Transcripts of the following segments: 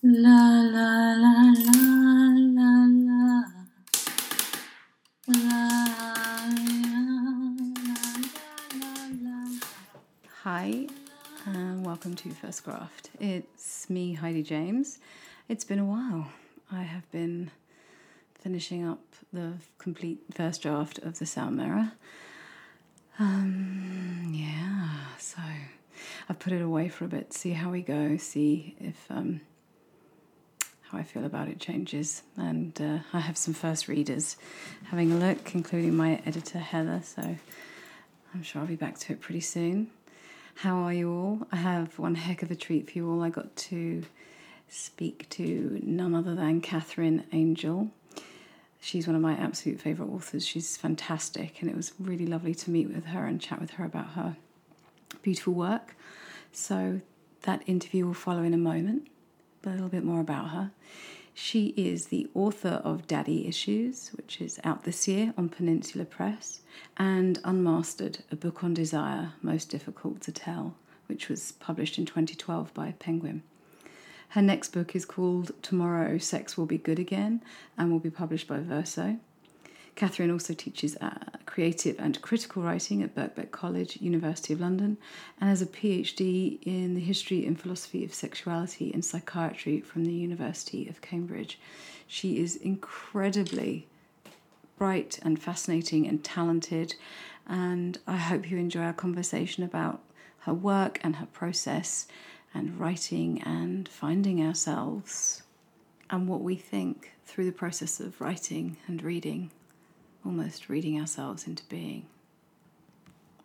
La la la la la la. La la la la la. Hi, and welcome to First Graft. It's me, Heidi James. It's been a while. I have been finishing up the complete first draft of The Sound Mirror. So I've put it away for a bit, see how we go, see if how I feel about it changes. And I have some first readers having a look, including my editor, Heather, so I'm sure I'll be back to it pretty soon. How are you all? I have one heck of a treat for you all. I got to speak to none other than Katherine Angel. She's one of my absolute favourite authors. She's fantastic, and it was really lovely to meet with her and chat with her about her beautiful work. So that interview will follow in a moment, but a little bit more about her. She is the author of Daddy Issues, which is out this year on Peninsula Press, and Unmastered, a book on desire, most difficult to tell, which was published in 2012 by Penguin. Her next book is called Tomorrow Sex Will Be Good Again and will be published by Verso. Katherine also teaches creative and critical writing at Birkbeck College, University of London, and has a PhD in the history and philosophy of sexuality and psychiatry from the University of Cambridge. She is incredibly bright and fascinating and talented, and I hope you enjoy our conversation about her work and her process and writing and finding ourselves and what we think through the process of writing and reading, almost reading ourselves into being.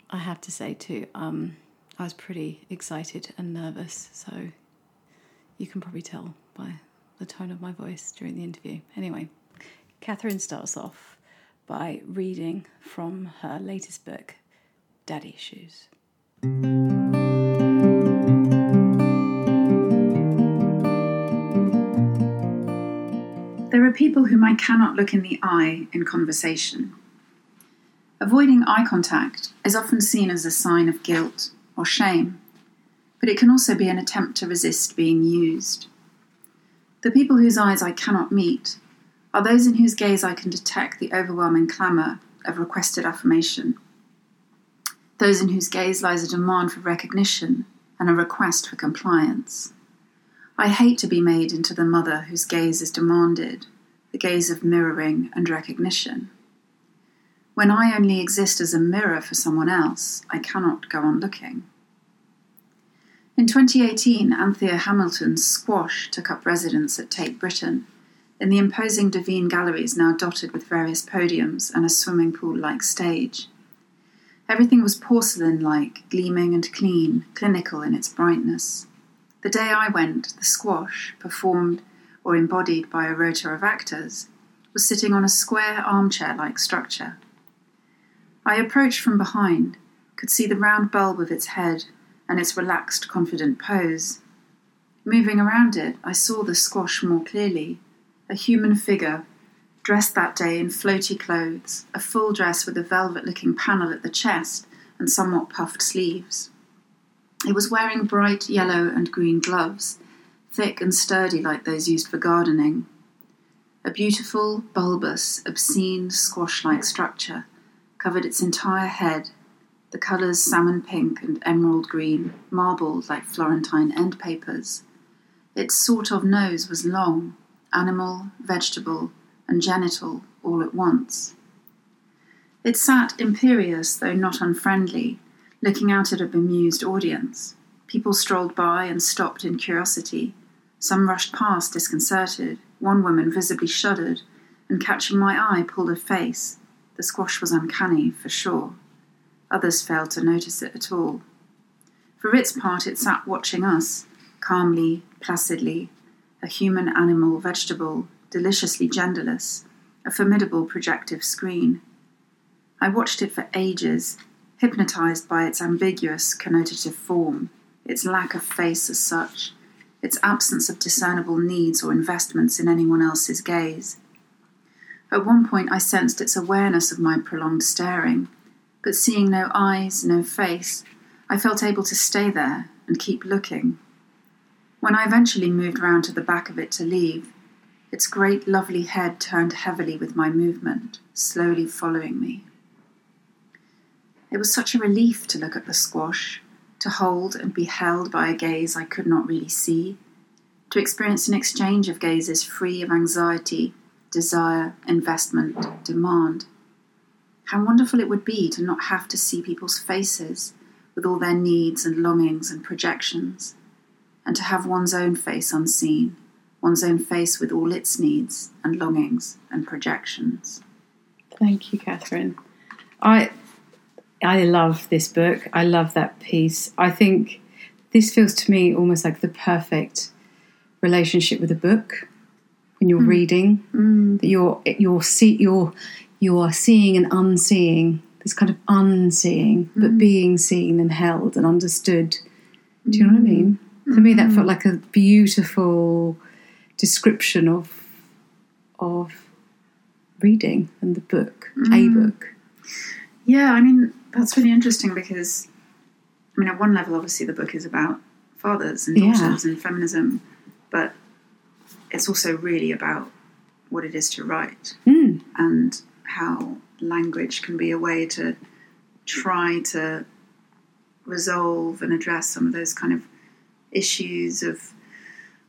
I have to say too, I was pretty excited and nervous, so you can probably tell by the tone of my voice during the interview. Anyway, Katherine starts off by reading from her latest book, Daddy Issues. There are people whom I cannot look in the eye in conversation. Avoiding eye contact is often seen as a sign of guilt or shame, but it can also be an attempt to resist being used. The people whose eyes I cannot meet are those in whose gaze I can detect the overwhelming clamour of requested affirmation, those in whose gaze lies a demand for recognition and a request for compliance. I hate to be made into the mother whose gaze is demanded, the gaze of mirroring and recognition. When I only exist as a mirror for someone else, I cannot go on looking. In 2018, Anthea Hamilton's Squash took up residence at Tate Britain, in the imposing Duveen galleries now dotted with various podiums and a swimming pool-like stage. Everything was porcelain-like, gleaming and clean, clinical in its brightness. The day I went, the Squash, performed or embodied by a rota of actors, was sitting on a square armchair-like structure. I approached from behind, could see the round bulb of its head and its relaxed, confident pose. Moving around it, I saw the Squash more clearly, a human figure, dressed that day in floaty clothes, a full dress with a velvet-looking panel at the chest and somewhat puffed sleeves. It was wearing bright yellow and green gloves, thick and sturdy like those used for gardening. A beautiful, bulbous, obscene, squash-like structure covered its entire head, the colours salmon pink and emerald green, marbled like Florentine end papers. Its sort-of nose was long, animal, vegetable, and genital all at once. It sat imperious, though not unfriendly, looking out at a bemused audience. People strolled by and stopped in curiosity. Some rushed past, disconcerted. One woman visibly shuddered, and catching my eye, pulled her face. The Squash was uncanny, for sure. Others failed to notice it at all. For its part, it sat watching us, calmly, placidly, a human, animal, vegetable, deliciously genderless, a formidable projective screen. I watched it for ages, hypnotised by its ambiguous, connotative form, its lack of face as such, its absence of discernible needs or investments in anyone else's gaze. At one point I sensed its awareness of my prolonged staring, but seeing no eyes, no face, I felt able to stay there and keep looking. When I eventually moved round to the back of it to leave, its great lovely head turned heavily with my movement, slowly following me. It was such a relief to look at the squash, to hold and be held by a gaze I could not really see, to experience an exchange of gazes free of anxiety, desire, investment, demand. How wonderful it would be to not have to see people's faces with all their needs and longings and projections, and to have one's own face unseen, one's own face with all its needs and longings and projections. Thank you, Katherine. I love this book. I love that piece. I think this feels to me almost like the perfect relationship with a book when you're reading, that you are seeing and unseeing, this kind of unseeing, but being seen and held and understood. Do you know what I mean? For me, that felt like a beautiful description of reading and the book, a book. Yeah, I mean, that's really interesting because, I mean, at one level, obviously, the book is about fathers and daughters and feminism, but it's also really about what it is to write and how language can be a way to try to resolve and address some of those kind of issues of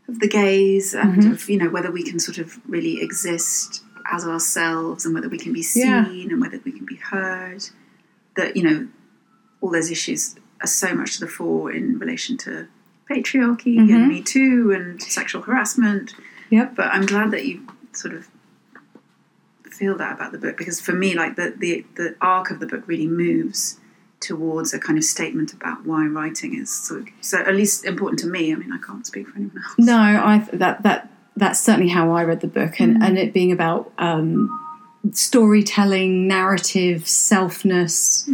the gaze and of, you know, whether we can sort of really exist as ourselves and whether we can be seen and whether we can be heard. That, you know, all those issues are so much to the fore in relation to patriarchy and Me Too and sexual harassment. Yep. But I'm glad that you sort of feel that about the book, because for me, like, the arc of the book really moves towards a kind of statement about why writing is so at least important to me. I mean, I can't speak for anyone else. No, that's certainly how I read the book, and it being about storytelling, narrative, selfness.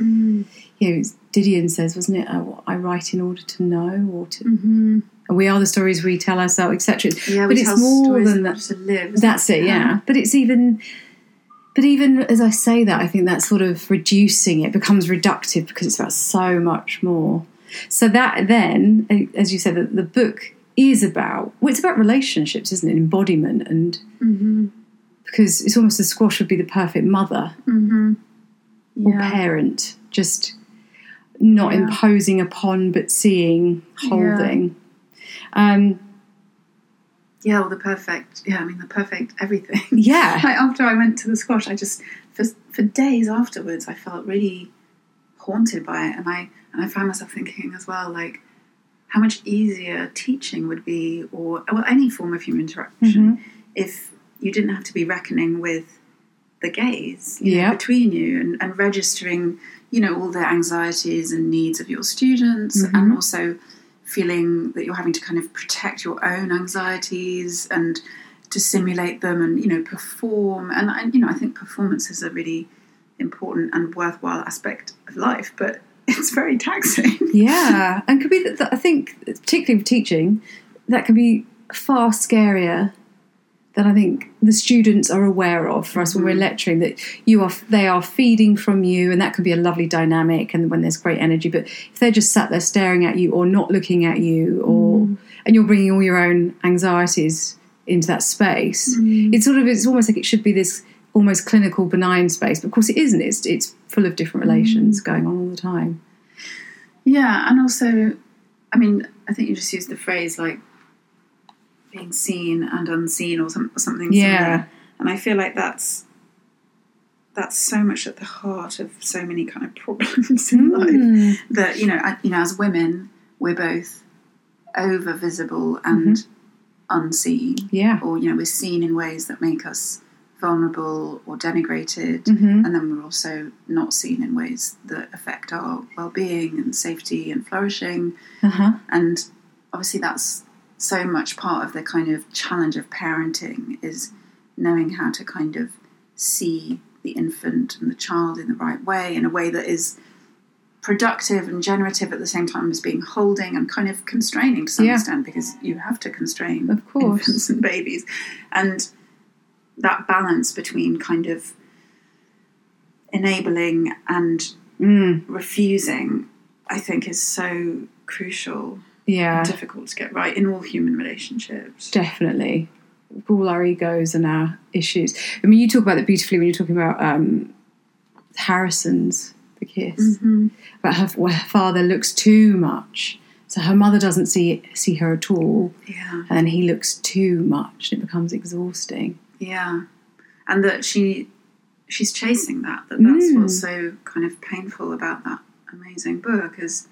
You know, Didion says, wasn't it, I write in order to know, or to, and we are the stories we tell ourselves, etc. Yeah, but it's more than that. To live, that's it. Yeah, but it's even. But even as I say that, I think that's sort of reducing it, becomes reductive because it's about so much more. So that then, as you said, the book is about, well, it's about relationships, isn't it? Embodiment, and because it's almost, the squash would be the perfect mother or parent, just not imposing upon, but seeing, holding. Yeah. Yeah, well, the perfect everything. Yeah. Like, after I went to the squash, I just, for days afterwards, I felt really haunted by it. And I found myself thinking as well, like, how much easier teaching would be, or, well, any form of human interaction, if you didn't have to be reckoning with the gaze know, between you and registering, you know, all the anxieties and needs of your students and also feeling that you're having to kind of protect your own anxieties and to simulate them and, you know, perform. And you know, I think performance is a really important and worthwhile aspect of life, but it's very taxing. Yeah, and could be that I think, particularly for teaching, that can be far scarier than I think the students are aware of for us when we're lecturing, that they are feeding from you, and that can be a lovely dynamic and when there's great energy. But if they're just sat there staring at you or not looking at you, or and you're bringing all your own anxieties into that space, it's almost like it should be this almost clinical, benign space, but of course it isn't. It's full of different relations going on all the time. Yeah, and also, I mean, I think you just used the phrase, like, being seen and unseen, or something similar. And I feel like that's so much at the heart of so many kind of problems in life, that, you know, as women, we're both over visible and unseen, or, you know, we're seen in ways that make us vulnerable or denigrated, and then we're also not seen in ways that affect our well-being and safety and flourishing. And obviously that's so much part of the kind of challenge of parenting, is knowing how to kind of see the infant and the child in the right way, in a way that is productive and generative at the same time as being holding and kind of constraining to some extent, because you have to constrain, of course, infants and babies. And that balance between kind of enabling and refusing, I think, is so crucial. yeah, difficult to get right in all human relationships. Definitely. All our egos and our issues. I mean, you talk about it beautifully when you're talking about Harrison's The Kiss, mm-hmm. about her father looks too much. So her mother doesn't see her at all. Yeah. And he looks too much and it becomes exhausting. Yeah. And that she's chasing that. That's what's so kind of painful about that amazing book, is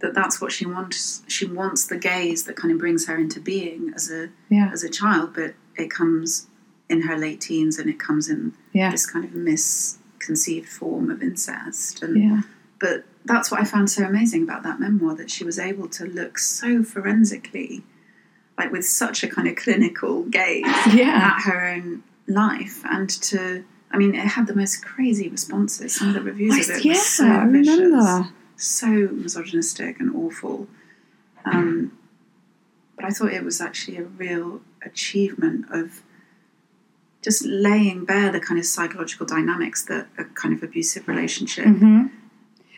that's what she wants. She wants the gaze that kind of brings her into being as a child, but it comes in her late teens and it comes in this kind of misconceived form of incest. And but that's what I found so amazing about that memoir, that she was able to look so forensically, like with such a kind of clinical gaze at her own life, and to, I mean, it had the most crazy responses. Some of the reviews of it were so vicious. I remember. So misogynistic and awful. But I thought it was actually a real achievement of just laying bare the kind of psychological dynamics that a kind of abusive relationship mm-hmm.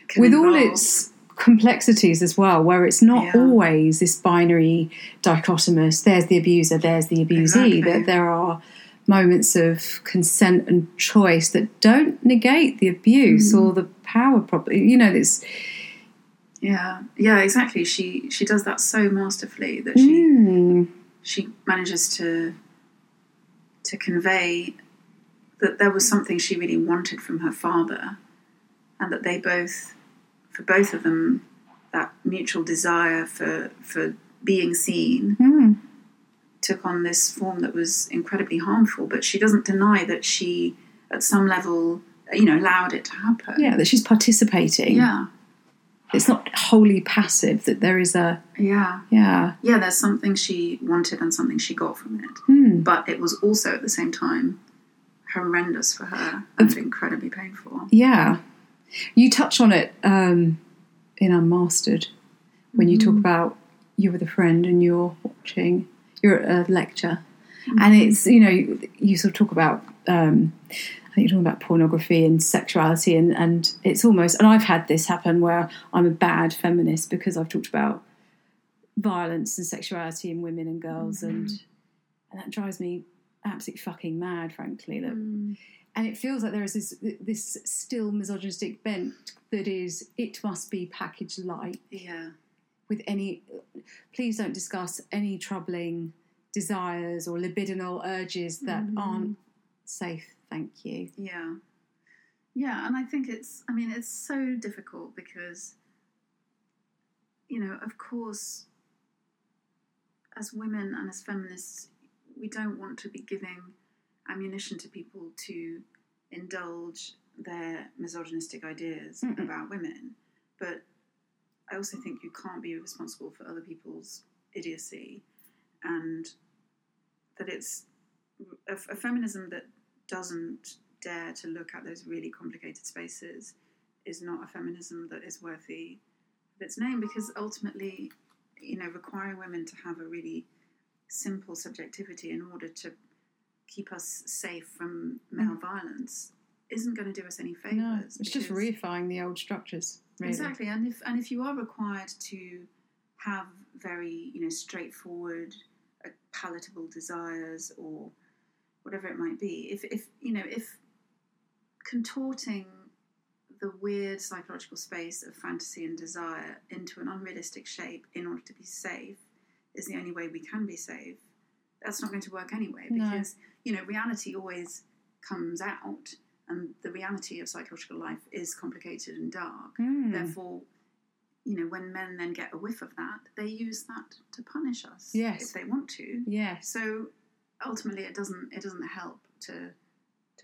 can with involve. All its complexities as well, where it's not always this binary dichotomous, there's the abuser, there's the abusee, that there are moments of consent and choice that don't negate the abuse or the power properly. You know, this. Yeah, exactly. She does that so masterfully that she manages to convey that there was something she really wanted from her father, and that they both, for both of them, that mutual desire for being seen. Mm. Took on this form that was incredibly harmful, but she doesn't deny that she, at some level, you know, allowed it to happen. Yeah, that she's participating. Yeah. It's not wholly passive, that there is a... Yeah. Yeah. Yeah, there's something she wanted and something she got from it. Mm. But it was also, at the same time, horrendous for her and incredibly painful. Yeah. You touch on it in Unmastered, when you talk about you with a friend and you're watching... You're at a lecture, and it's, you know, you sort of talk about, I think you're talking about pornography and sexuality, and it's almost, and I've had this happen where I'm a bad feminist because I've talked about violence and sexuality in women and girls, and that drives me absolutely fucking mad, frankly. That, and it feels like there is this still misogynistic bent that is, it must be packaged like. Yeah. With any, please don't discuss any troubling desires or libidinal urges that aren't safe, thank you. Yeah. Yeah, and I think it's so difficult because, you know, of course, as women and as feminists, we don't want to be giving ammunition to people to indulge their misogynistic ideas about women, but I also think you can't be responsible for other people's idiocy, and that it's a feminism that doesn't dare to look at those really complicated spaces is not a feminism that is worthy of its name, because ultimately, you know, requiring women to have a really simple subjectivity in order to keep us safe from male violence isn't going to do us any favours. No, it's just reifying the old structures. Really. Exactly, and if you are required to have very, you know, straightforward, palatable desires or whatever it might be, if contorting the weird psychological space of fantasy and desire into an unrealistic shape in order to be safe is the only way we can be safe, that's not going to work anyway, because you know, reality always comes out. And the reality of psychological life is complicated and dark. Therefore, you know, when men then get a whiff of that, they use that to punish us if they want to. Yes. So ultimately, it doesn't help to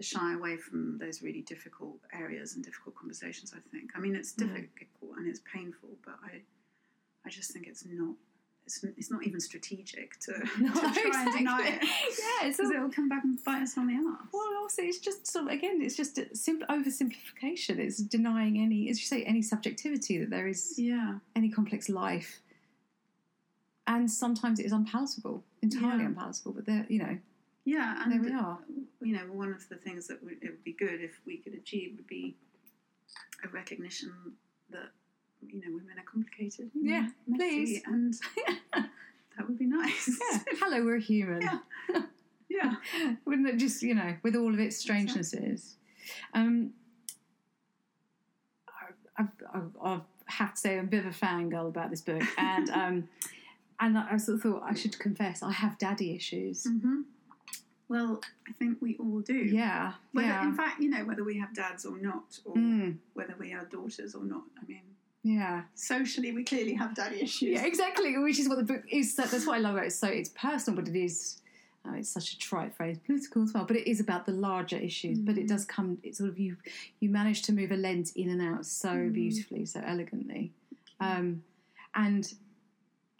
shy away from those really difficult areas and difficult conversations, I think. I mean, it's difficult and it's painful, but I just think it's not even strategic to try and deny it. Yeah, because it will come back and bite us on the arse. Well, also, it's just sort of, again, it's just a simple oversimplification. It's denying any, as you say, any subjectivity that there is any complex life. And sometimes it is unpalatable, entirely unpalatable, but there, you know. Yeah, and there we are. You know, one of the things that it would be good if we could achieve would be a recognition that you know, women are complicated. Yeah, please. And that would be nice. Yeah. Hello, we're human. Yeah. Yeah. Wouldn't it just, you know, with all of its strangenesses. Exactly. I have to say I'm a bit of a fangirl about this book. And and I sort of thought I should confess I have daddy issues. Mm-hmm. Well, I think we all do. Yeah. In fact, you know, whether we have dads or not, or whether we are daughters or not, I mean... Yeah. Socially, we clearly have daddy issues. Yeah, exactly, which is what the book is. That's what I love about it. So it's personal, but it is... Oh, it's such a trite phrase, political as well, but it is about the larger issues. But it does come, it's sort of, you manage to move a lens in and out so beautifully, so elegantly. And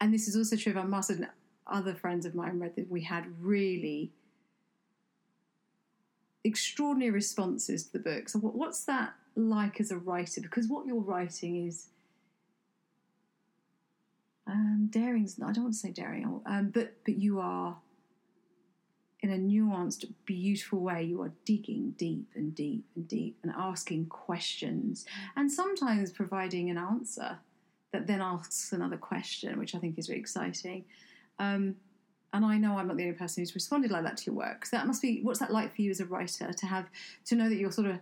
this is also true of Unmastered, and other friends of mine read that we had really extraordinary responses to the book. So what's that like as a writer? Because what you're writing is... daring's not, I don't want to say daring, but you are... in a nuanced, beautiful way, you are digging deep and deep and deep and asking questions and sometimes providing an answer that then asks another question, which I think is really exciting. And I know I'm not the only person who's responded like that to your work. So that must be, what's that like for you as a writer to know that you're sort of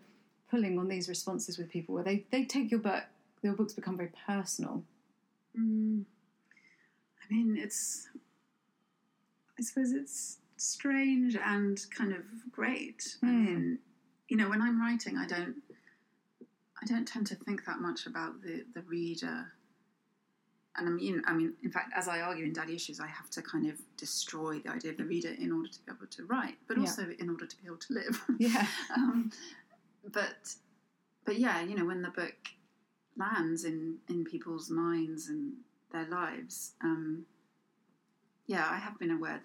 pulling on these responses with people where they take your book, their books become very personal? I mean, I suppose it's strange and kind of great. I mean, you know, when I'm writing, I don't tend to think that much about the reader. And I mean, in fact, as I argue in Daddy Issues, I have to kind of destroy the idea of the reader in order to be able to write, but also in order to be able to live. Yeah. But yeah, you know, when the book lands in people's minds and their lives, I have been aware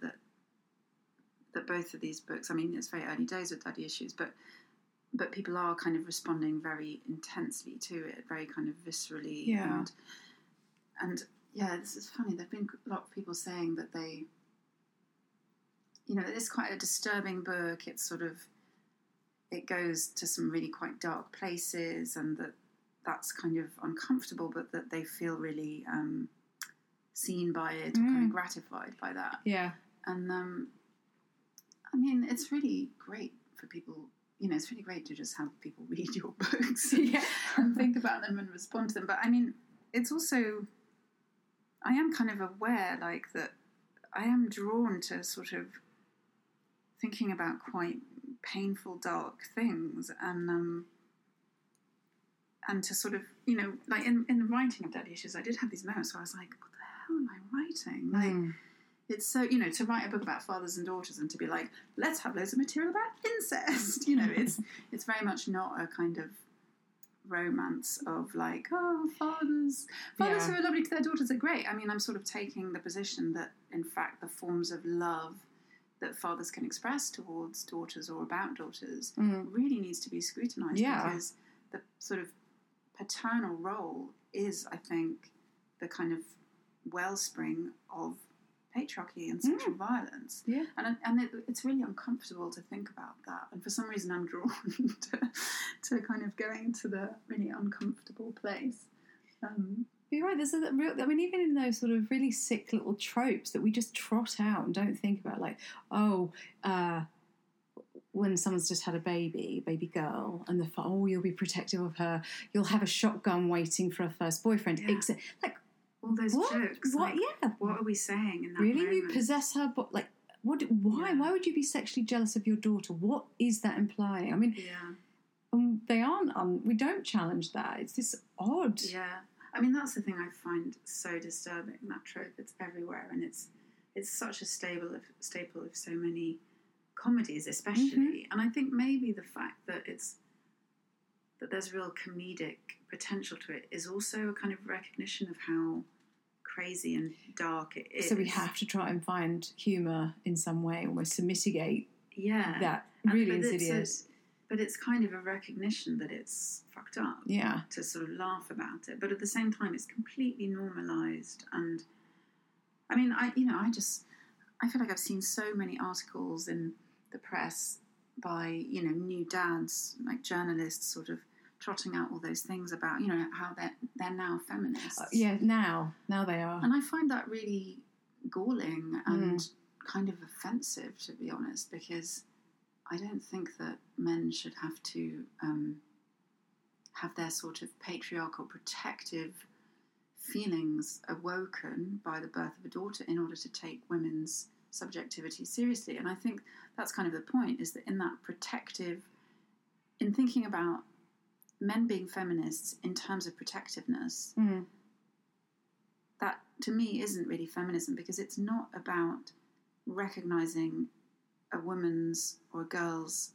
that both of these books, I mean, it's very early days with Daddy Issues, but people are kind of responding very intensely to it, very kind of viscerally. Yeah. And this is funny. There've been a lot of people saying that they, you know, it's quite a disturbing book. It's sort of, it goes to some really quite dark places, and that's kind of uncomfortable, but that they feel really seen by it, or kind of gratified by that. Yeah. And I mean, it's really great for people, you know, it's really great to just have people read your books and think about them and respond to them. But I mean, it's also, I am kind of aware, like, that I am drawn to sort of thinking about quite painful, dark things and to sort of, you know, like in the writing of Daddy Issues, I did have these moments where I was like, what the hell am I writing? Like... It's so, you know, to write a book about fathers and daughters and to be like, let's have loads of material about incest. You know, it's very much not a kind of romance of like, oh, fathers who are lovely to their daughters are great. I mean, I'm sort of taking the position that, in fact, the forms of love that fathers can express towards daughters or about daughters really needs to be scrutinised because the sort of paternal role is, I think, the kind of wellspring of patriarchy and sexual violence, and it's really uncomfortable to think about that. And for some reason, I'm drawn to kind of going to the really uncomfortable place. You're right. There's a real. I mean, even in those sort of really sick little tropes that we just trot out and don't think about, like when someone's just had a baby girl, and you'll be protective of her. You'll have a shotgun waiting for her first boyfriend. Yeah. Like. All those jokes. What? Like, yeah. What are we saying in that really? Moment? You possess her, but like, what? Why? Yeah. Why would you be sexually jealous of your daughter? What is that implying? I mean, they aren't. We don't challenge that. It's this odd. Yeah. I mean, that's the thing I find so disturbing. That trope. It's everywhere, and it's such a staple of so many comedies, especially. Mm-hmm. And I think maybe the fact that that there's real comedic potential to it is also a kind of recognition of how crazy and dark it is. So we have to try and find humour in some way, almost to mitigate that really insidious. But it's kind of a recognition that it's fucked up. Yeah. To sort of laugh about it. But at the same time, it's completely normalised. And, I mean, I feel like I've seen so many articles in the press by, you know, new dads, like journalists sort of trotting out all those things about, you know, how they're now feminists. Now they are. And I find that really galling and kind of offensive, to be honest, because I don't think that men should have to have their sort of patriarchal protective feelings awoken by the birth of a daughter in order to take women's subjectivity seriously. And I think that's kind of the point, is that in that protective, in thinking about men being feminists in terms of protectiveness, that to me isn't really feminism, because it's not about recognizing a woman's or a girl's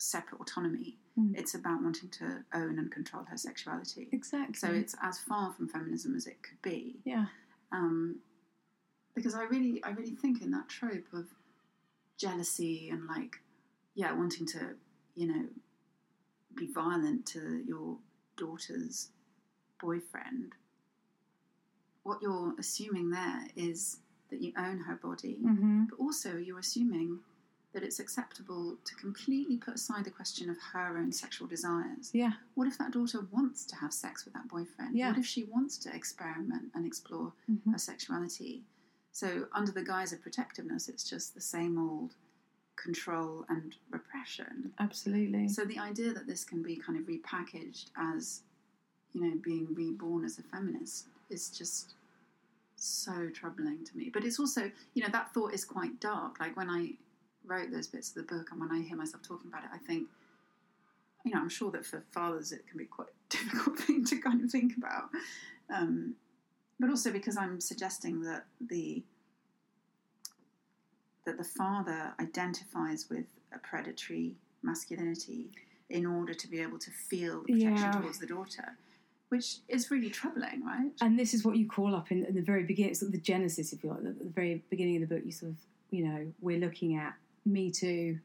separate autonomy. It's about wanting to own and control her sexuality. Exactly. So it's as far from feminism as it could be. Yeah. Because I really think in that trope of jealousy and wanting to, you know, be violent to your daughter's boyfriend, what you're assuming there is that you own her body, but also you're assuming that it's acceptable to completely put aside the question of her own sexual desires. Yeah. What if that daughter wants to have sex with that boyfriend? Yeah. What if she wants to experiment and explore her sexuality? So under the guise of protectiveness, it's just the same old control and repression. Absolutely. So the idea that this can be kind of repackaged as, you know, being reborn as a feminist is just so troubling to me. But it's also, you know, that thought is quite dark. Like when I wrote those bits of the book, and when I hear myself talking about it, I think, you know, I'm sure that for fathers it can be quite a difficult thing to kind of think about. But also because I'm suggesting that the father identifies with a predatory masculinity in order to be able to feel the protection towards the daughter, which is really troubling, right? And this is what you call up in the very beginning, sort of the genesis, if you like, at the very beginning of the book, you sort of, you know, we're looking at Me Too,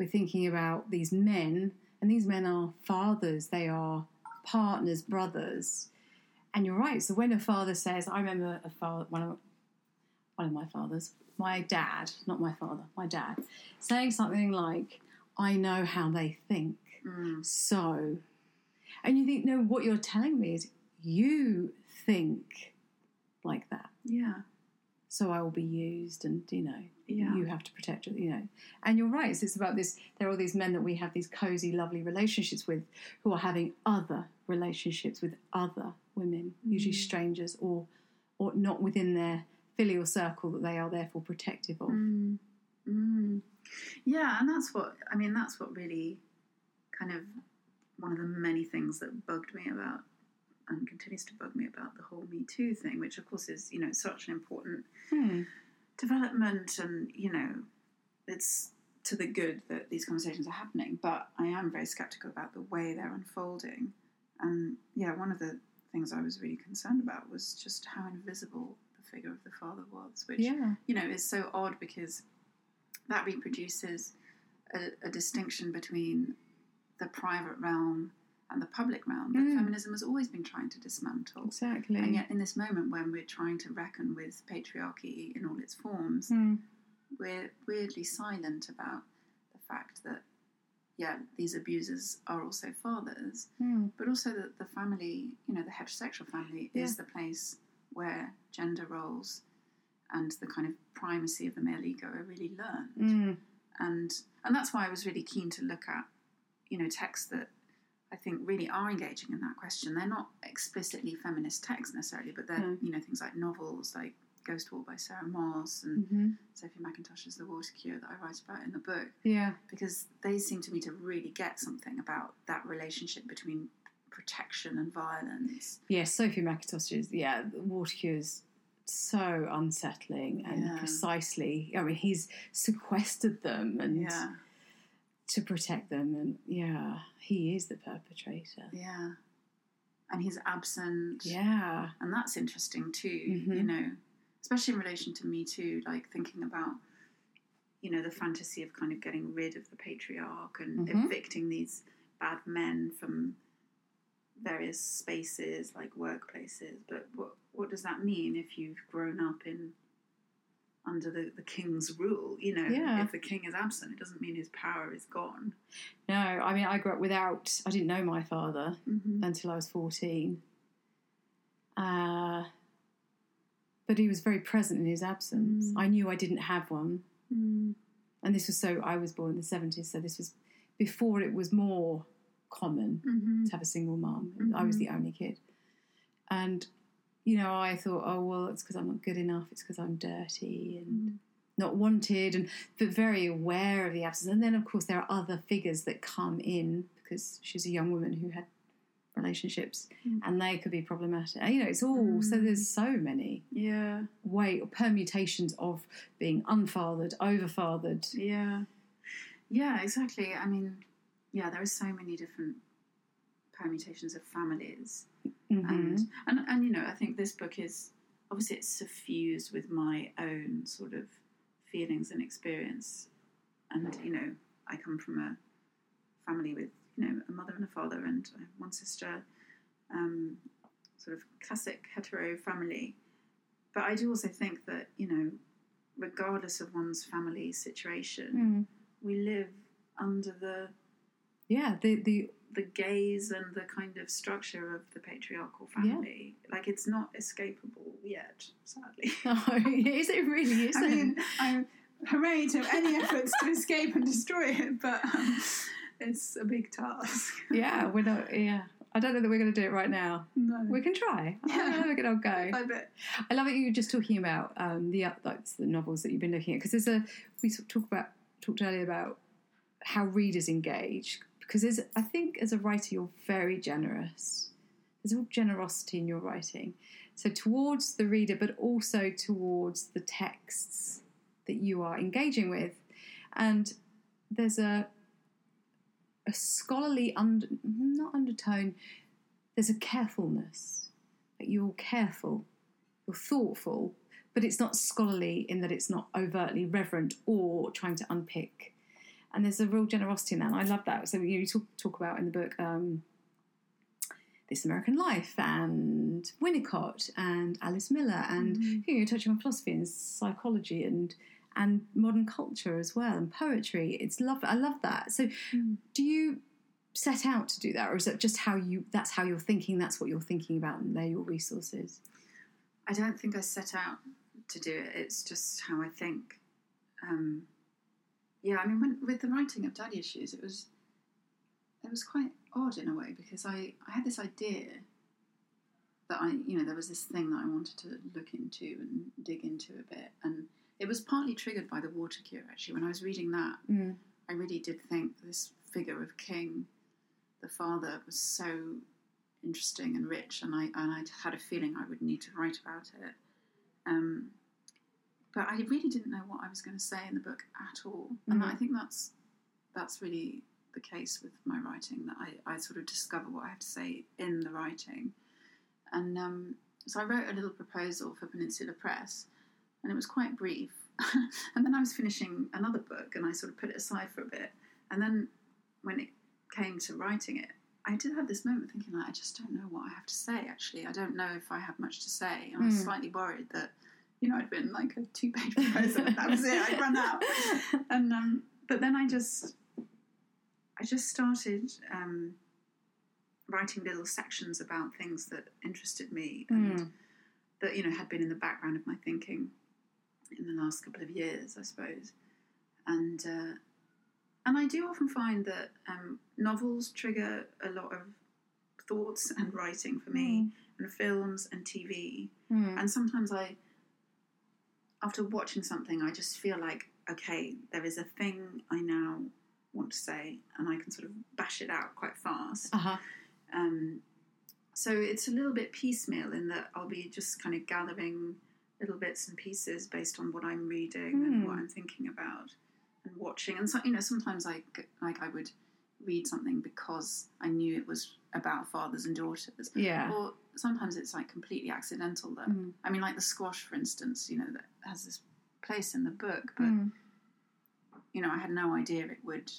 we're thinking about these men, and these men are fathers, they are partners, brothers. And you're right, so when a father says, I remember a father, one of my fathers, my dad, not my father, my dad, saying something like, I know how they think, so. And you think, no, what you're telling me is you think like that. Yeah. So I will be used and, you know, you have to protect, you know. And you're right, so it's about this, there are all these men that we have these cosy, lovely relationships with who are having other relationships with other women, usually strangers or not within their filial circle that they are therefore protective of. Yeah, and that's what really kind of one of the many things that bugged me about and continues to bug me about the whole Me Too thing, which of course is, you know, such an important development, and, you know, it's to the good that these conversations are happening, but I am very sceptical about the way they're unfolding. And one of the things I was really concerned about was just how invisible the figure of the father was, which, you know, is so odd because that reproduces a distinction between the private realm and the public realm that feminism has always been trying to dismantle. Exactly. And yet in this moment when we're trying to reckon with patriarchy in all its forms, we're weirdly silent about the fact that, these abusers are also fathers, but also that the family, you know, the heterosexual family is the place where gender roles and the kind of primacy of the male ego are really learned. And that's why I was really keen to look at, you know, texts that I think really are engaging in that question. They're not explicitly feminist texts necessarily, but they're, you know, things like novels, like Ghost Wall by Sarah Moss and Sophie Mackintosh's The Water Cure that I write about in the book. Yeah. Because they seem to me to really get something about that relationship between protection and violence. Yes, Sophie Mackintosh's, The Water Cure is so unsettling and precisely, I mean, he's sequestered them and... Yeah. To protect them, and he is the perpetrator. Yeah, and he's absent. Yeah, and that's interesting too. You know, especially in relation to Me Too, like thinking about, you know, the fantasy of kind of getting rid of the patriarch and evicting these bad men from various spaces like workplaces. But what does that mean if you've grown up in under the king's rule, you know. Yeah. If the king is absent, it doesn't mean his power is gone. No, I mean, I grew up without, I didn't know my father until I was 14. But he was very present in his absence. I knew I didn't have one. And this was I was born in the 70s, so this was before it was more common to have a single mum. I was the only kid. And, you know, I thought, oh, well, it's because I'm not good enough, it's because I'm dirty and not wanted, and but very aware of the absence. And then, of course, there are other figures that come in, because she's a young woman who had relationships, and they could be problematic. You know, it's all, so there's so many way or permutations of being unfathered, overfathered. Yeah, exactly. I mean, yeah, there are so many different permutations of families. And you know, I think this book is, obviously it's suffused with my own sort of feelings and experience. And, you know, I come from a family with, you know, a mother and a father, and I have one sister, sort of classic hetero family. But I do also think that, you know, regardless of one's family situation, we live under the... the gaze and the kind of structure of the patriarchal family. Like, it's not escapable yet, sadly. No, it really isn't. I mean, I'm hooray to any efforts to escape and destroy it, but it's a big task. Yeah, we're not, I don't know that we're going to do it right now. No. We can try. I don't know, we're going to go. I bet. I love it you were just talking about the novels that you've been looking at, because there's we talked earlier about how readers engage. Because I think as a writer, you're very generous. There's all generosity in your writing. So towards the reader, but also towards the texts that you are engaging with. And there's a scholarly, not undertone, there's a carefulness. Like, you're careful, you're thoughtful, but it's not scholarly in that it's not overtly reverent or trying to unpick. And there's a real generosity in that, and I love that. So you talk about in the book This American Life and Winnicott and Alice Miller, and you know, you're touching on philosophy and psychology and modern culture as well, and poetry. It's lovely. I love that. So do you set out to do that, or is that just that's how you're thinking, that's what you're thinking about, and they're your resources? I don't think I set out to do it. It's just how I think. Yeah, I mean, with the writing of Daddy Issues, it was quite odd in a way, because I had this idea that there was this thing that I wanted to look into and dig into a bit, and it was partly triggered by The Water Cure, actually. When I was reading that, I really did think this figure of King, the father, was so interesting and rich, and I'd had a feeling I would need to write about it. But I really didn't know what I was going to say in the book at all. And I think that's really the case with my writing, that I sort of discover what I have to say in the writing. And so I wrote a little proposal for Peninsula Press, and it was quite brief. And then I was finishing another book, and I sort of put it aside for a bit. And then when it came to writing it, I did have this moment thinking, like, I just don't know what I have to say, actually. I don't know if I have much to say. And I was slightly worried that, you know, I'd written like a 2-page proposal and that was it, I'd run out. And but then I just started writing little sections about things that interested me and that, you know, had been in the background of my thinking in the last couple of years, I suppose. And I do often find that novels trigger a lot of thoughts and writing for me, and films and TV. And sometimes after watching something, I just feel like, okay, there is a thing I now want to say, and I can sort of bash it out quite fast. So it's a little bit piecemeal in that I'll be just kind of gathering little bits and pieces based on what I'm reading and what I'm thinking about and watching. And so, you know, sometimes I would read something because I knew it was about fathers and daughters. Yeah. Or sometimes it's like completely accidental though. I mean, like the squash, for instance, you know, that has this place in the book, but you know, I had no idea it would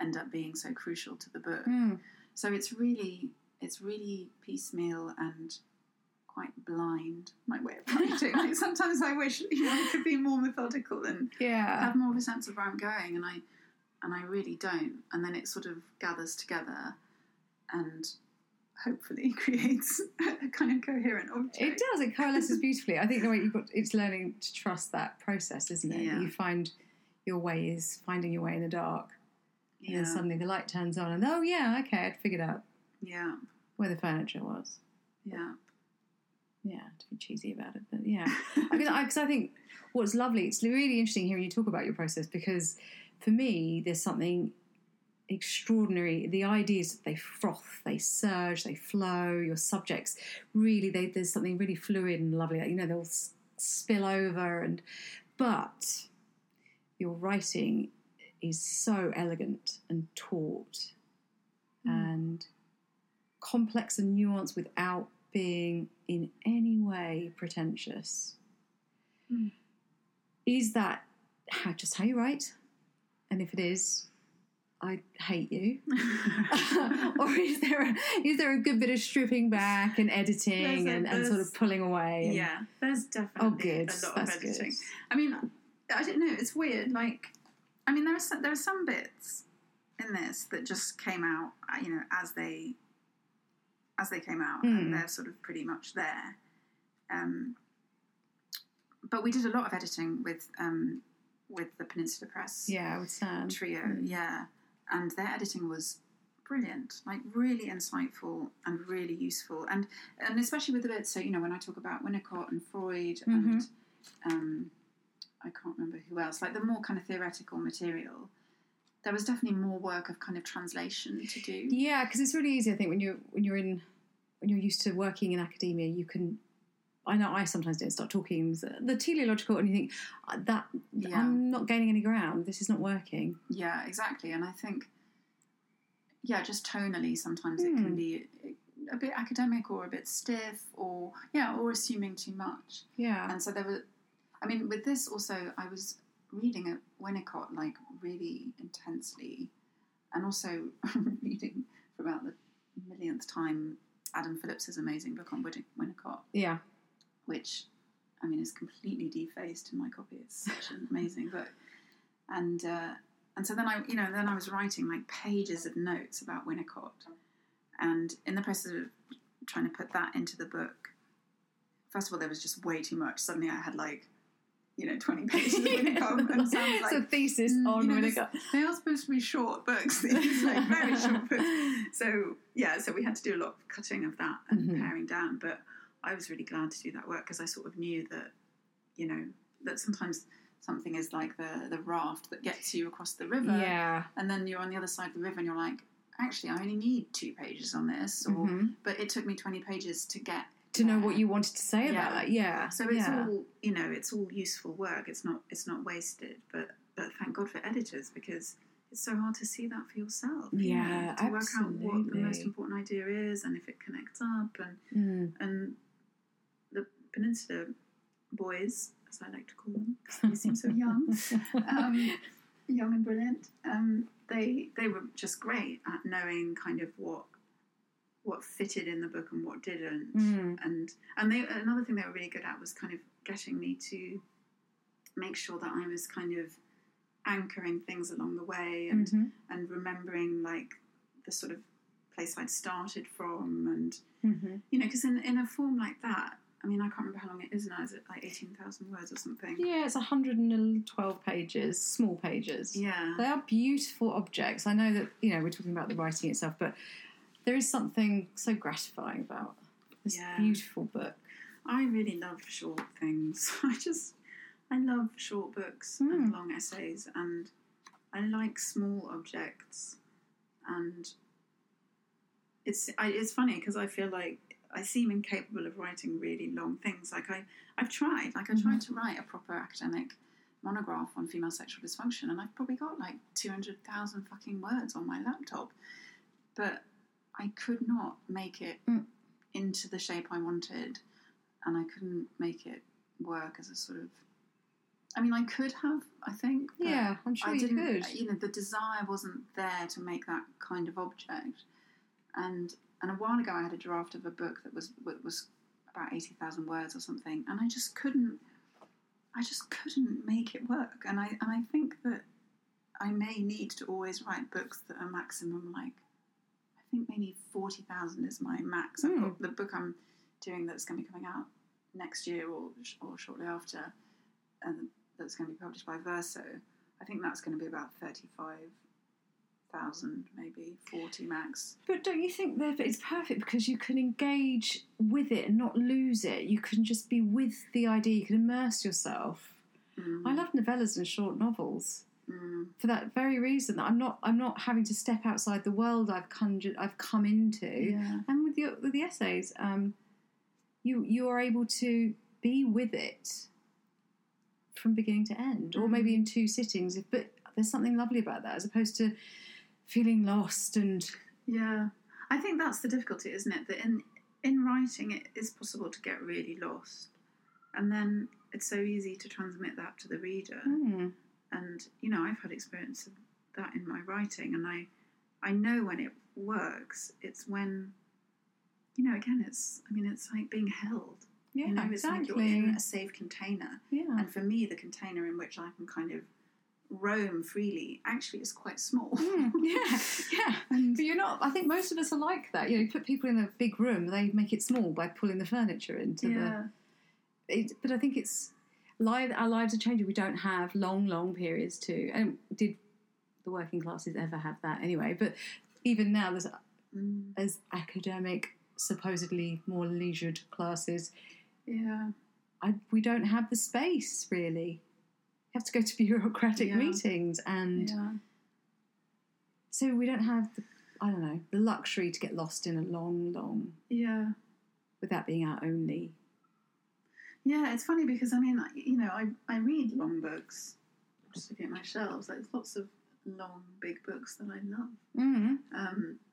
end up being so crucial to the book. So it's really piecemeal and quite blind, my way of writing. Like, sometimes I wish, you know, I could be more methodical and have more of a sense of where I'm going, and I really don't. And then it sort of gathers together and hopefully creates a kind of coherent object. It does. It coalesces beautifully. I think the way it's learning to trust that process, isn't it? Yeah. You find your way is finding your way in the dark. Yeah. And then suddenly the light turns on and, oh, yeah, okay, I'd figured out where the furniture was. Yeah. Yeah, to be cheesy about it, but yeah. Because I think what's lovely, it's really interesting hearing you talk about your process, because for me there's something extraordinary. The ideas, they froth, they surge, they flow. Your subjects, really, there's something really fluid and lovely. Like, you know, they'll spill over, but your writing is so elegant and taut and complex and nuanced without being in any way pretentious. Mm. Is that just how you write? And if it is, I hate you. Or is there a good bit of stripping back and editing and sort of pulling away? And, yeah, there's definitely a lot of editing. Good. I mean, I don't know, it's weird. Like, I mean, there are some bits in this that just came out, you know, as they came out, and they're sort of pretty much there. But we did a lot of editing with the Peninsula Press with Sam trio, and their editing was brilliant, like really insightful and really useful, and especially with the bits. So, you know, when I talk about Winnicott and Freud and I can't remember who else, like the more kind of theoretical material, there was definitely more work of kind of translation to do. Yeah, because it's really easy, I think, when you're used to working in academia, you can. I know I sometimes don't start talking the teleological, and you think that I'm not gaining any ground. This is not working. Yeah, exactly. And I think, just tonally, sometimes it can be a bit academic or a bit stiff, or assuming too much. Yeah. And so there were. I mean, with this also, I was reading at Winnicott, like, really intensely, and also reading for about the millionth time Adam Phillips' amazing book on Winnicott. Yeah. Which, I mean, is completely defaced in my copy. It's such an amazing book. And so then I was writing, like, pages of notes about Winnicott. And in the process of trying to put that into the book, first of all, there was just way too much. Suddenly I had, like, you know, 20 pages of Winnicott. And sounds like, it's a thesis on Winnicott. They are supposed to be short books, these, like, very short books. So we had to do a lot of cutting of that and paring down. But I was really glad to do that work, because I sort of knew that, you know, that sometimes something is like the raft that gets you across the river. Yeah. And then you're on the other side of the river and you're like, actually, I only need 2 pages on this. Or But it took me 20 pages to get to know what you wanted to say about that. Yeah. So it's all, you know, it's all useful work. It's not wasted. But thank God for editors, because it's so hard to see that for yourself. Yeah, you know, to absolutely work out what the most important idea is and if it connects up and. The Peninsula boys, as I like to call them, because they seem so young, young and brilliant. They were just great at knowing kind of what fitted in the book and what didn't. And another thing they were really good at was kind of getting me to make sure that I was kind of anchoring things along the way and remembering, like, the sort of place I'd started from, and you know, because in a form like that. I mean, I can't remember how long it is now. Is it like 18,000 words or something? Yeah, it's 112 pages, small pages. Yeah. They are beautiful objects. I know that, you know, we're talking about the writing itself, but there is something so gratifying about this beautiful book. I really love short things. I love short books and long essays, and I like small objects. And it's funny, because I feel like I seem incapable of writing really long things. Like, I tried to write a proper academic monograph on female sexual dysfunction, and I've probably got like 200,000 fucking words on my laptop, but I could not make it into the shape I wanted, and I couldn't make it work as a sort of. I mean, I could have, I think. Yeah, I'm sure you could. You know, the desire wasn't there to make that kind of object, and. And a while ago, I had a draft of a book that was about 80,000 words or something, and I just couldn't make it work. And I think that I may need to always write books that are maximum, like, I think maybe 40,000 is my max. Mm. The book I'm doing that's going to be coming out next year or shortly after, and that's going to be published by Verso, I think that's going to be about 35,000, maybe 40 max. But don't you think that it's perfect because you can engage with it and not lose it? You can just be with the idea. You can immerse yourself. Mm. I love novellas and short novels for that very reason. That I'm not having to step outside the world I've come into. Yeah. And with the essays, you are able to be with it from beginning to end, or maybe in two sittings. But there's something lovely about that, as opposed to feeling lost and... Yeah. I think that's the difficulty, isn't it? That in writing, it is possible to get really lost. And then it's so easy to transmit that to the reader. Mm. And, you know, I've had experience of that in my writing, and I know when it works. It's when, you know, again, it's like being held. Yeah, you know, exactly. It's like you're in a safe container. Yeah. And for me, the container in which I can kind of roam freely actually is quite small. Yeah. But you're not... I think most of us are like that. You know, you put people in a big room, they make it small by pulling the furniture into the... But I think it's... Our lives are changing. We don't have long periods to... And did the working classes ever have that anyway? But even now, there's academic, supposedly more leisured classes. Yeah. We don't have the space, really. You have to go to bureaucratic meetings, and so we don't have the luxury to get lost in a long with that being our only. Yeah, it's funny because, I mean, you know, I read long books. I'm just looking at my shelves, like, there's lots of long, big books that I love. Mm-hmm.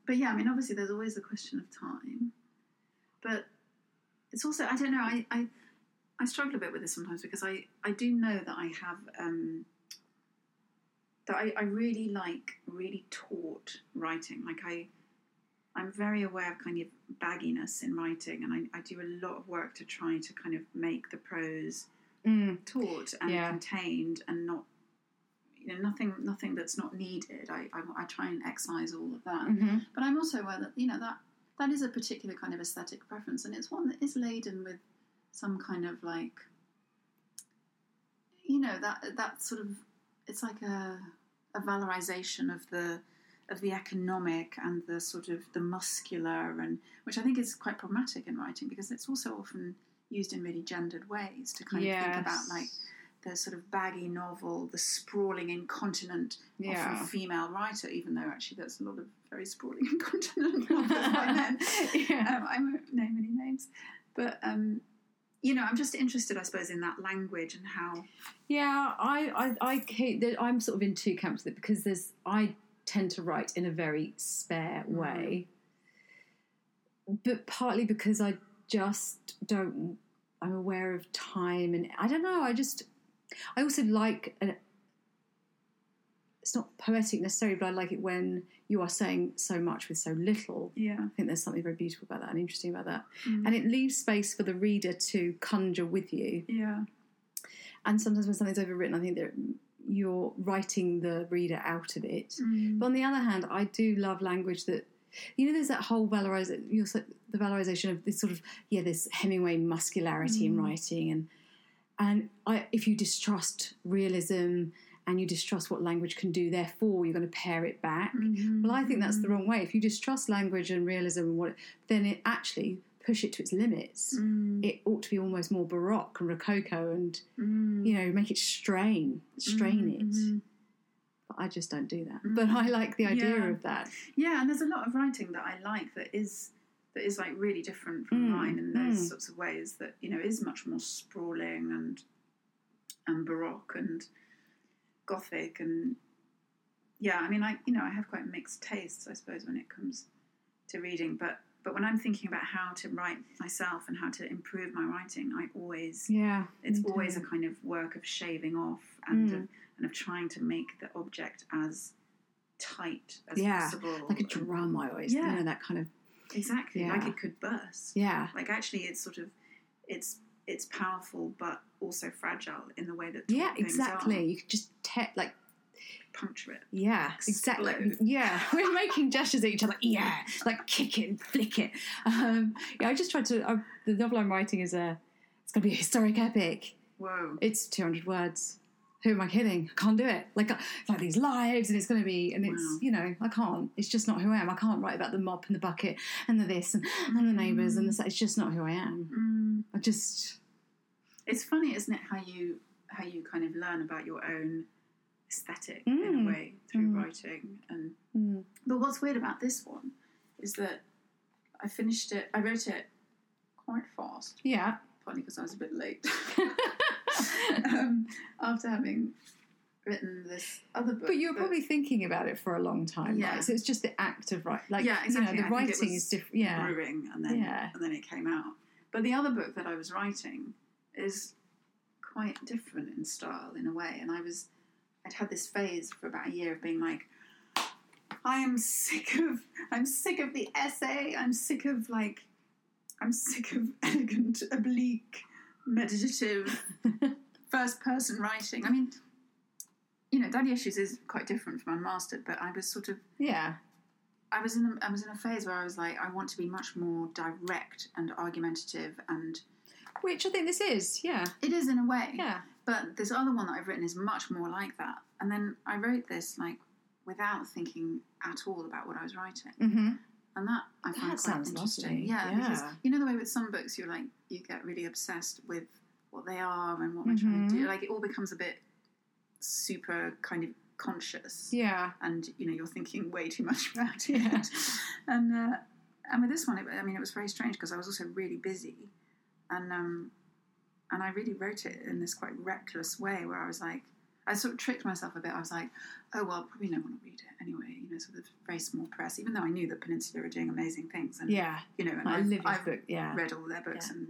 But yeah, I mean, obviously there's always the question of time. But it's also, I don't know, I struggle a bit with this sometimes because I do know that I have, that I really like really taut writing. Like I'm very aware of kind of bagginess in writing, and I do a lot of work to try to kind of make the prose taut and contained and not, you know, nothing that's not needed. I try and excise all of that. Mm-hmm. But I'm also aware that, you know, that is a particular kind of aesthetic preference, and it's one that is laden with some kind of, like, you know, that sort of, it's like a valorization of the economic and the sort of the muscular, and which I think is quite problematic in writing because it's also often used in really gendered ways to kind of think about, like, the sort of baggy novel, the sprawling incontinent often female writer, even though actually there's a lot of very sprawling incontinent novels by men. I won't name any names, but you know, I'm just interested, I suppose, in that language and how... Yeah, I'm sort of in two camps with it because I tend to write in a very spare way, but partly because I just don't... I'm aware of time, and I don't know, I also like... It's not poetic necessarily, but I like it when you are saying so much with so little. Yeah. I think there's something very beautiful about that and interesting about that. Mm. And it leaves space for the reader to conjure with you. Yeah. And sometimes when something's overwritten, I think that you're writing the reader out of it. Mm. But on the other hand, I do love language that, you know, there's that whole the valorisation of this sort of, this Hemingway muscularity in writing. And if you distrust realism and you distrust what language can do, therefore you're going to pare it back. Mm-hmm. Well, I think that's the wrong way. If you distrust language and realism, and then it actually push it to its limits. Mm. It ought to be almost more Baroque and Rococo and, you know, make it strain it. But I just don't do that. Mm. But I like the idea of that. Yeah, and there's a lot of writing that I like that is like really different from mine in those sorts of ways, that, you know, is much more sprawling and Baroque and Gothic, and I mean, I, you know, I have quite mixed tastes, I suppose, when it comes to reading, but when I'm thinking about how to write myself and how to improve my writing, I always it's always a kind of work of shaving off and of trying to make the object as tight as possible, like a drum. I always, you know, that kind of... Exactly, like it could burst. Yeah. Like, actually, it's sort of it's powerful but also fragile in the way that things are. You could just puncture it. Yeah, explode. Exactly. Yeah, we're making gestures at each other. Yeah, kick it, and flick it. I just tried to. The novel I'm writing is it's going to be a historic epic. Whoa! It's 200 words. Who am I kidding? I can't do it. Like these lives, and it's going to be, and it's, wow. I can't. It's just not who I am. I can't write about the mop and the bucket and the this and the neighbours and the. It's just not who I am. Mm. I just. It's funny, isn't it, how you kind of learn about your own aesthetic in a way through writing. And but what's weird about this one is that I finished it. I wrote it quite fast. Yeah, partly because I was a bit late. After having written this other book. But you were probably thinking about it for a long time, right? So it's just the act of writing. Exactly. The writing is different. Yeah, brewing, and then it came out. But the other book that I was writing is quite different in style in a way. And I'd had this phase for about a year of being like, I'm sick of the essay. I'm sick of elegant, oblique, meditative first person writing. I mean, Daddy Issues is quite different from Unmastered, but I was sort of I was in a phase where I was like, I want to be much more direct and argumentative, and which I think this is. Yeah, it is in a way. Yeah, but this other one that I've written is much more like that. And then I wrote this without thinking at all about what I was writing. Mm-hmm. And that I find that quite interesting. Lovely. Yeah, because the way with some books you're like, you get really obsessed with what they are and what we're trying to do. It all becomes a bit super kind of conscious. Yeah. And, you're thinking way too much about it. Yeah. And with this one, it was very strange because I was also really busy. And I really wrote it in this quite reckless way where I was like, I sort of tricked myself a bit. I was like, oh, well, probably no one will read it anyway. Sort of very small press, even though I knew that Peninsula were doing amazing things. And, I've read all their books and,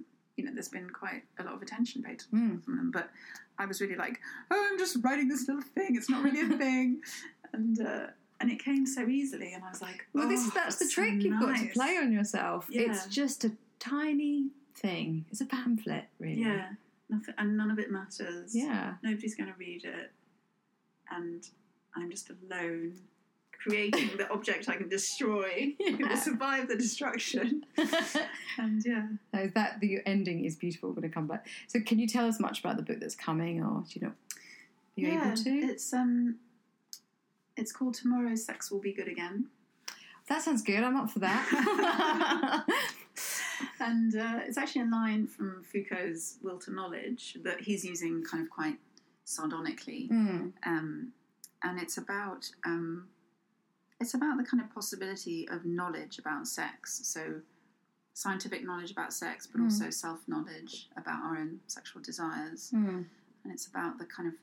there's been quite a lot of attention paid to them. But I was really like, oh, I'm just writing this little thing. It's not really a thing. And it came so easily. And I was like, well, that's the trick. You've got to play on yourself. Yeah. It's just a tiny thing. It's a pamphlet, really. Yeah. Nothing, and none of it matters. Yeah. Nobody's going to read it. And I'm just alone creating the object I can destroy. Yeah. It will survive the destruction. And the ending is beautiful. We're going to come back. So can you tell us much about the book that's coming, or do you know? Are you able to? It's called Tomorrow Sex Will Be Good Again. That sounds good. I'm up for that. And it's actually a line from Foucault's Will to Knowledge that he's using kind of quite sardonically. And it's about the kind of possibility of knowledge about sex. So scientific knowledge about sex, but also self-knowledge about our own sexual desires. And it's about the kind of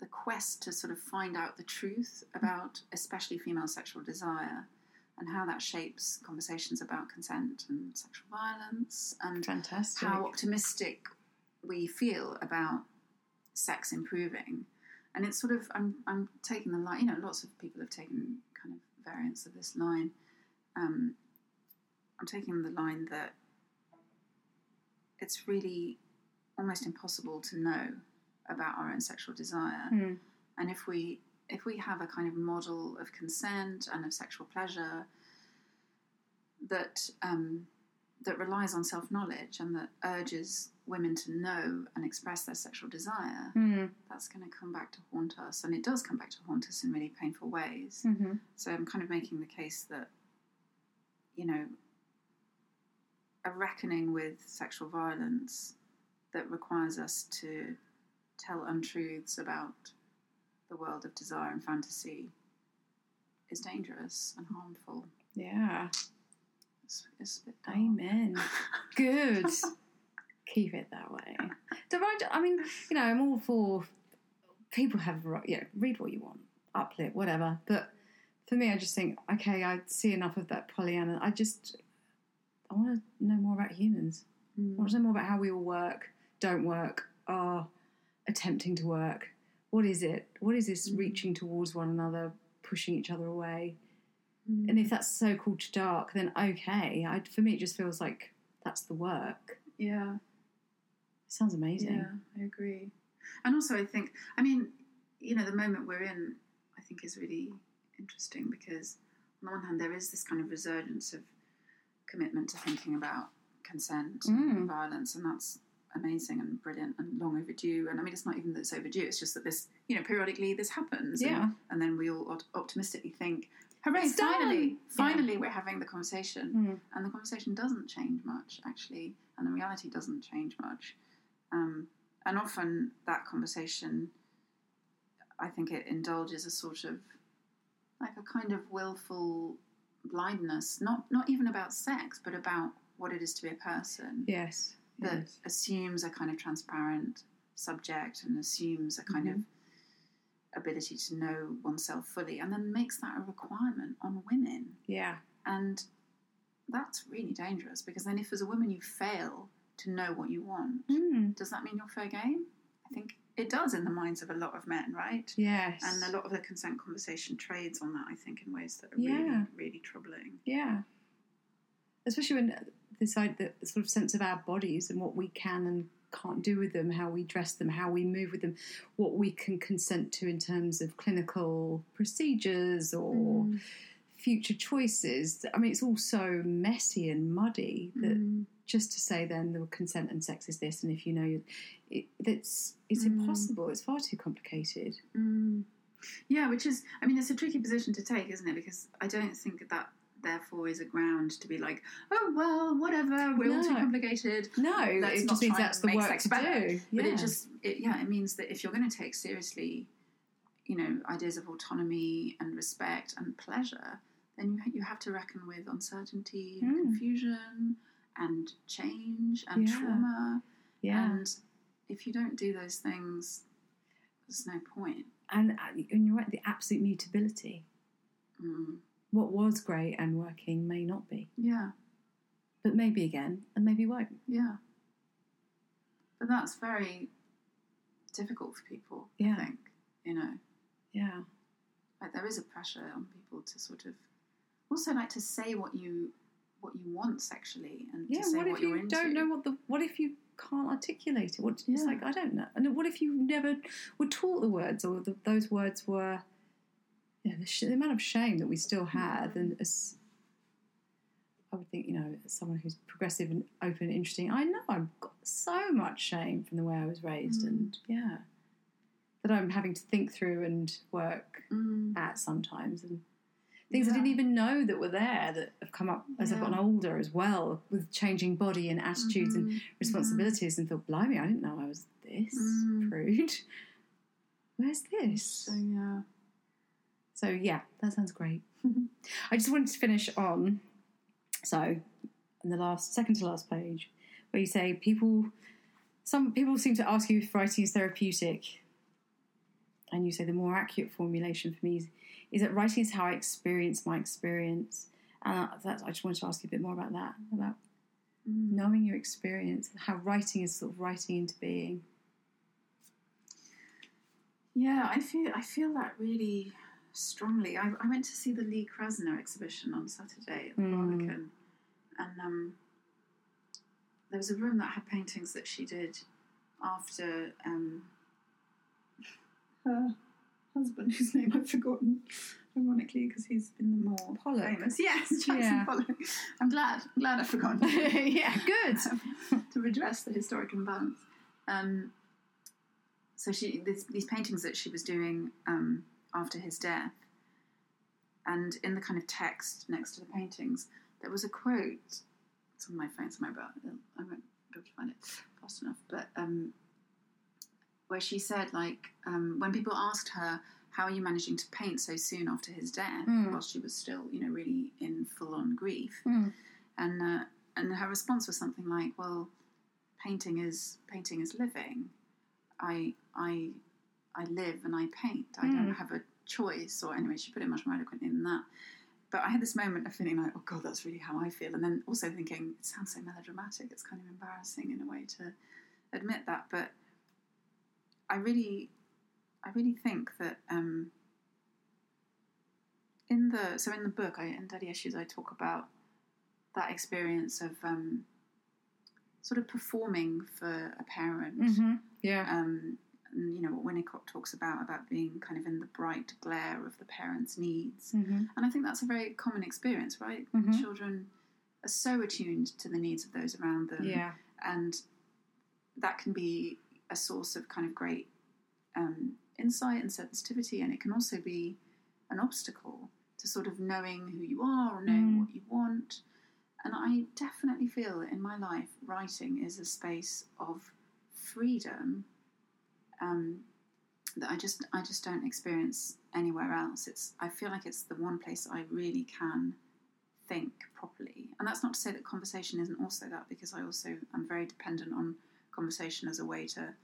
the quest to sort of find out the truth about especially female sexual desire, and how that shapes conversations about consent and sexual violence, and fantastic. How optimistic we feel about sex improving. And it's sort of, I'm taking the line, lots of people have taken kind of variants of this line. I'm taking the line that it's really almost impossible to know about our own sexual desire. And if we have a kind of model of consent and of sexual pleasure that that relies on self-knowledge and that urges women to know and express their sexual desire, that's going to come back to haunt us. And it does come back to haunt us in really painful ways. Mm-hmm. So I'm kind of making the case that, a reckoning with sexual violence that requires us to tell untruths about the world of desire and fantasy is dangerous and harmful. Yeah. It's a bit dark. Amen. Good. Keep it that way. I'm all for people have, read what you want, uplift, whatever. But for me, I just think, okay, I see enough of that Pollyanna. I want to know more about humans. I want to know more about how we all work, don't work, are attempting to work. What is it? What is this reaching towards one another, pushing each other away? And if that's so-called dark, then okay. For me, it just feels like that's the work. Yeah. Sounds amazing. Yeah, I agree. And also I think, I mean, you know, the moment we're in, I think, is really interesting because on the one hand there is this kind of resurgence of commitment to thinking about consent and violence, and that's amazing and brilliant and long overdue. And I mean, it's not even that it's overdue, it's just that this, you know, periodically this happens. Yeah. And then we all optimistically think, hooray, finally we're having the conversation. And the conversation doesn't change much, actually, and the reality doesn't change much. And often that conversation, I think it indulges a sort of, like a kind of willful blindness, not even about sex, but about what it is to be a person. Yes. That assumes a kind of transparent subject and assumes a kind of ability to know oneself fully, and then makes that a requirement on women. Yeah. And that's really dangerous, because then if as a woman you fail to know what you want, does that mean you're fair game? I think it does in the minds of a lot of men, right? Yes. And a lot of the consent conversation trades on that, I think, in ways that are really, really troubling. Yeah. Especially when this sort of sense of our bodies and what we can and can't do with them, how we dress them, how we move with them, what we can consent to in terms of clinical procedures or future choices. I mean, it's all so messy and muddy that just to say then the consent and sex is this, and if you know, it's impossible. It's far too complicated. Yeah, which is, I mean, it's a tricky position to take, isn't it? Because I don't think that therefore is a ground to be like, oh, well, whatever, we're all too complicated. No, that's it, just means that's the work to do. Yeah. But it just, it means that if you're going to take seriously, you know, ideas of autonomy and respect and pleasure, then you have to reckon with uncertainty and confusion and change and trauma. Yeah. And if you don't do those things, there's no point. And you're right, the absolute mutability. What was great and working may not be. Yeah. But maybe again, and maybe won't. Yeah. But that's very difficult for people, I think, you know. Yeah. Like, there is a pressure on people to sort of also like to say what you want sexually, and to say what you're into. What if you don't know what if you can't articulate it? It's like, I don't know. And what if you never were taught the words, or those words were... Yeah, the amount of shame that we still have, and as I would think, you know, as someone who's progressive and open and interesting, I know I've got so much shame from the way I was raised, and that I'm having to think through and work at sometimes, and things I didn't even know that were there that have come up as I've gotten older as well, with changing body and attitudes and responsibilities, and thought, blimey, I didn't know I was this prude. Where's this? So, yeah. So, yeah, that sounds great. I just wanted to finish on, so, on the second to last page, where you say some people seem to ask you if writing is therapeutic. And you say the more accurate formulation for me is that writing is how I experience my experience. And I just wanted to ask you a bit more about that, about knowing your experience, and how writing is sort of writing into being. Yeah, I feel that really... strongly. I went to see the Lee Krasner exhibition on Saturday at the Vatican, and there was a room that had paintings that she did after her husband, whose name I've forgotten, ironically, because he's been the more famous. Yes, Jackson Pollock. I'm glad I've forgotten. Yeah, good. To redress the historic imbalance. So these paintings that she was doing after his death, and in the kind of text next to the paintings there was a quote. It's on my phone somewhere, but I won't be able to find it fast enough, but where she said, like, when people asked her, how are you managing to paint so soon after his death, while she was still, you know, really in full-on grief, and her response was something like, well, painting is living. I live and I paint. I don't have a choice. Or anyway, she put it much more eloquently than that. But I had this moment of feeling like, oh God, that's really how I feel. And then also thinking, it sounds so melodramatic. It's kind of embarrassing in a way to admit that. But I really think that in the book, in Daddy Issues, I talk about that experience of sort of performing for a parent. Mm-hmm. Yeah. And, you know, what Winnicott talks about being kind of in the bright glare of the parents' needs. Mm-hmm. And I think that's a very common experience, right? Mm-hmm. Children are so attuned to the needs of those around them. Yeah. And that can be a source of kind of great insight and sensitivity, and it can also be an obstacle to sort of knowing who you are or knowing what you want. And I definitely feel that in my life, writing is a space of freedom that I just don't experience anywhere else. I feel like it's the one place I really can think properly. And that's not to say that conversation isn't also that, because I also am very dependent on conversation as a way to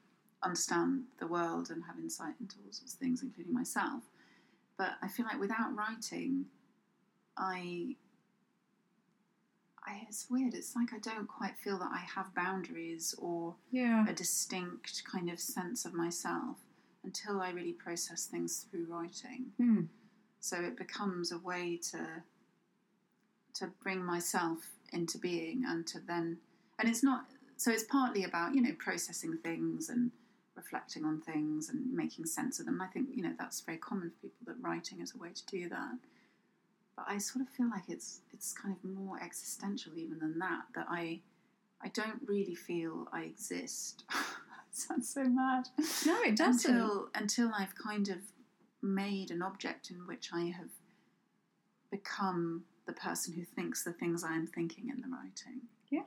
understand the world and have insight into all sorts of things, including myself. But I feel like without writing, it's weird. It's like I don't quite feel that I have boundaries or a distinct kind of sense of myself until I really process things through writing. Mm. So it becomes a way to bring myself into being, and to then, and it's not, so it's partly about, you know, processing things and reflecting on things and making sense of them. I think, you know, that's very common for people, that writing is a way to do that. But I sort of feel like it's kind of more existential even than that, that I don't really feel I exist. That sounds so mad. No, it doesn't. Until I've kind of made an object in which I have become the person who thinks the things I'm thinking in the writing. Yeah.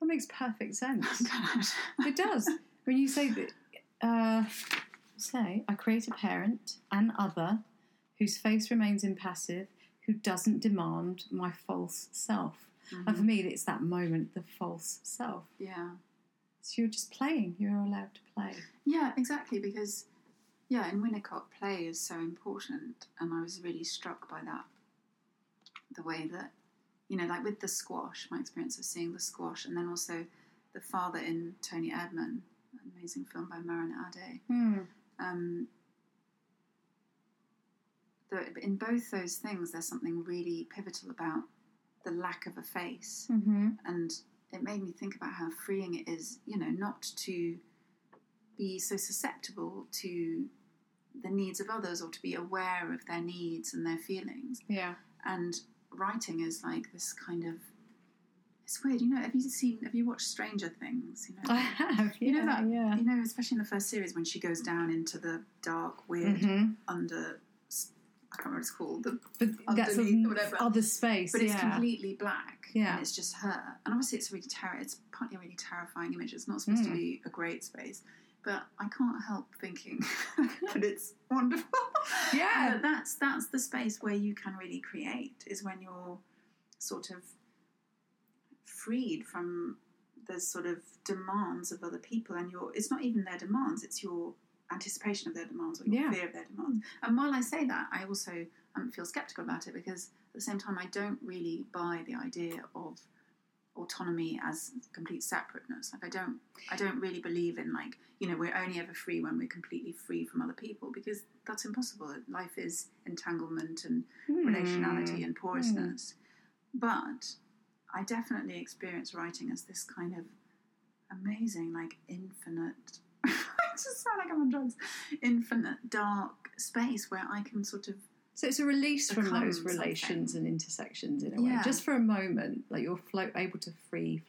That makes perfect sense. Oh, God. It does. When you say that, I create a parent, an other, whose face remains impassive, who doesn't demand my false self. Mm-hmm. And for me, it's that moment, the false self. Yeah. So you're just playing. You're allowed to play. Yeah, exactly, because, in Winnicott, play is so important, and I was really struck by that, the way that, you know, like with the squash, my experience of seeing the squash, and then also The Father in Tony Edmund, an amazing film by Marin Ade. Mm. In both those things, there's something really pivotal about the lack of a face. Mm-hmm. And it made me think about how freeing it is, you know, not to be so susceptible to the needs of others, or to be aware of their needs and their feelings. Yeah. And writing is like this kind of, it's weird, you know, have you watched Stranger Things? You know, I have, yeah. You know, that, yeah. You know, especially in the first series, when she goes down into the dark, weird, under... I can't remember what it's called, underneath or whatever. Other space, but it's completely black, and it's just her. And obviously, it's partly a really terrifying image. It's not supposed to be a great space, but I can't help thinking that it's wonderful. Yeah, but that's the space where you can really create, is when you're sort of freed from the sort of demands of other people, and it's not even their demands; it's your anticipation of their demands, or your fear of their demands. And while I say that, I also feel sceptical about it, because at the same time I don't really buy the idea of autonomy as complete separateness. Like I don't really believe in, like, you know, we're only ever free when we're completely free from other people, because that's impossible. Life is entanglement and relationality and porousness. But I definitely experience writing as this kind of amazing, like, infinite I just sound like I'm on drugs. Infinite dark space where I can sort of. So it's a release from those relations and intersections in a way, just for a moment, like you're able to float free.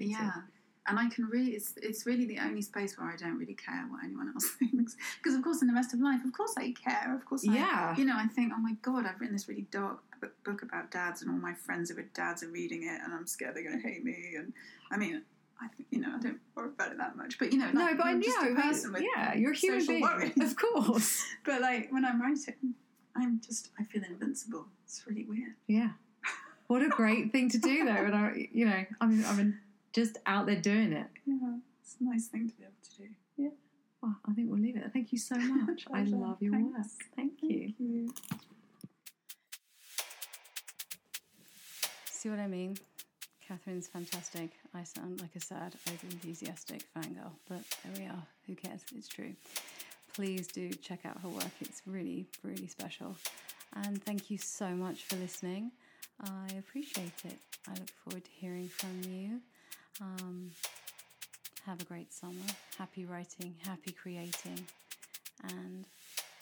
Yeah, so. And I can really. It's really the only space where I don't really care what anyone else thinks, because of course in the rest of life, of course I care. Of course, I, you know, I think, oh my God, I've written this really dark book about dads, and all my friends who are dads are reading it, and I'm scared they're going to hate me, and I mean. I think, you know, I don't worry about it that much. But, you know, like, no, but I'm just a person with you're a human being, worries. Of course. But, like, when I'm writing, I feel invincible. It's really weird. Yeah. What a great thing to do, though. And, I'm just out there doing it. Yeah, it's a nice thing to be able to do. Yeah. Well, I think we'll leave it. Thank you so much. I love your work. Thank you. See what I mean? Katherine's fantastic. I sound like a sad, over-enthusiastic fangirl, but there we are. Who cares? It's true. Please do check out her work. It's really, really special. And thank you so much for listening. I appreciate it. I look forward to hearing from you. Have a great summer. Happy writing, happy creating, and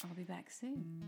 I'll be back soon.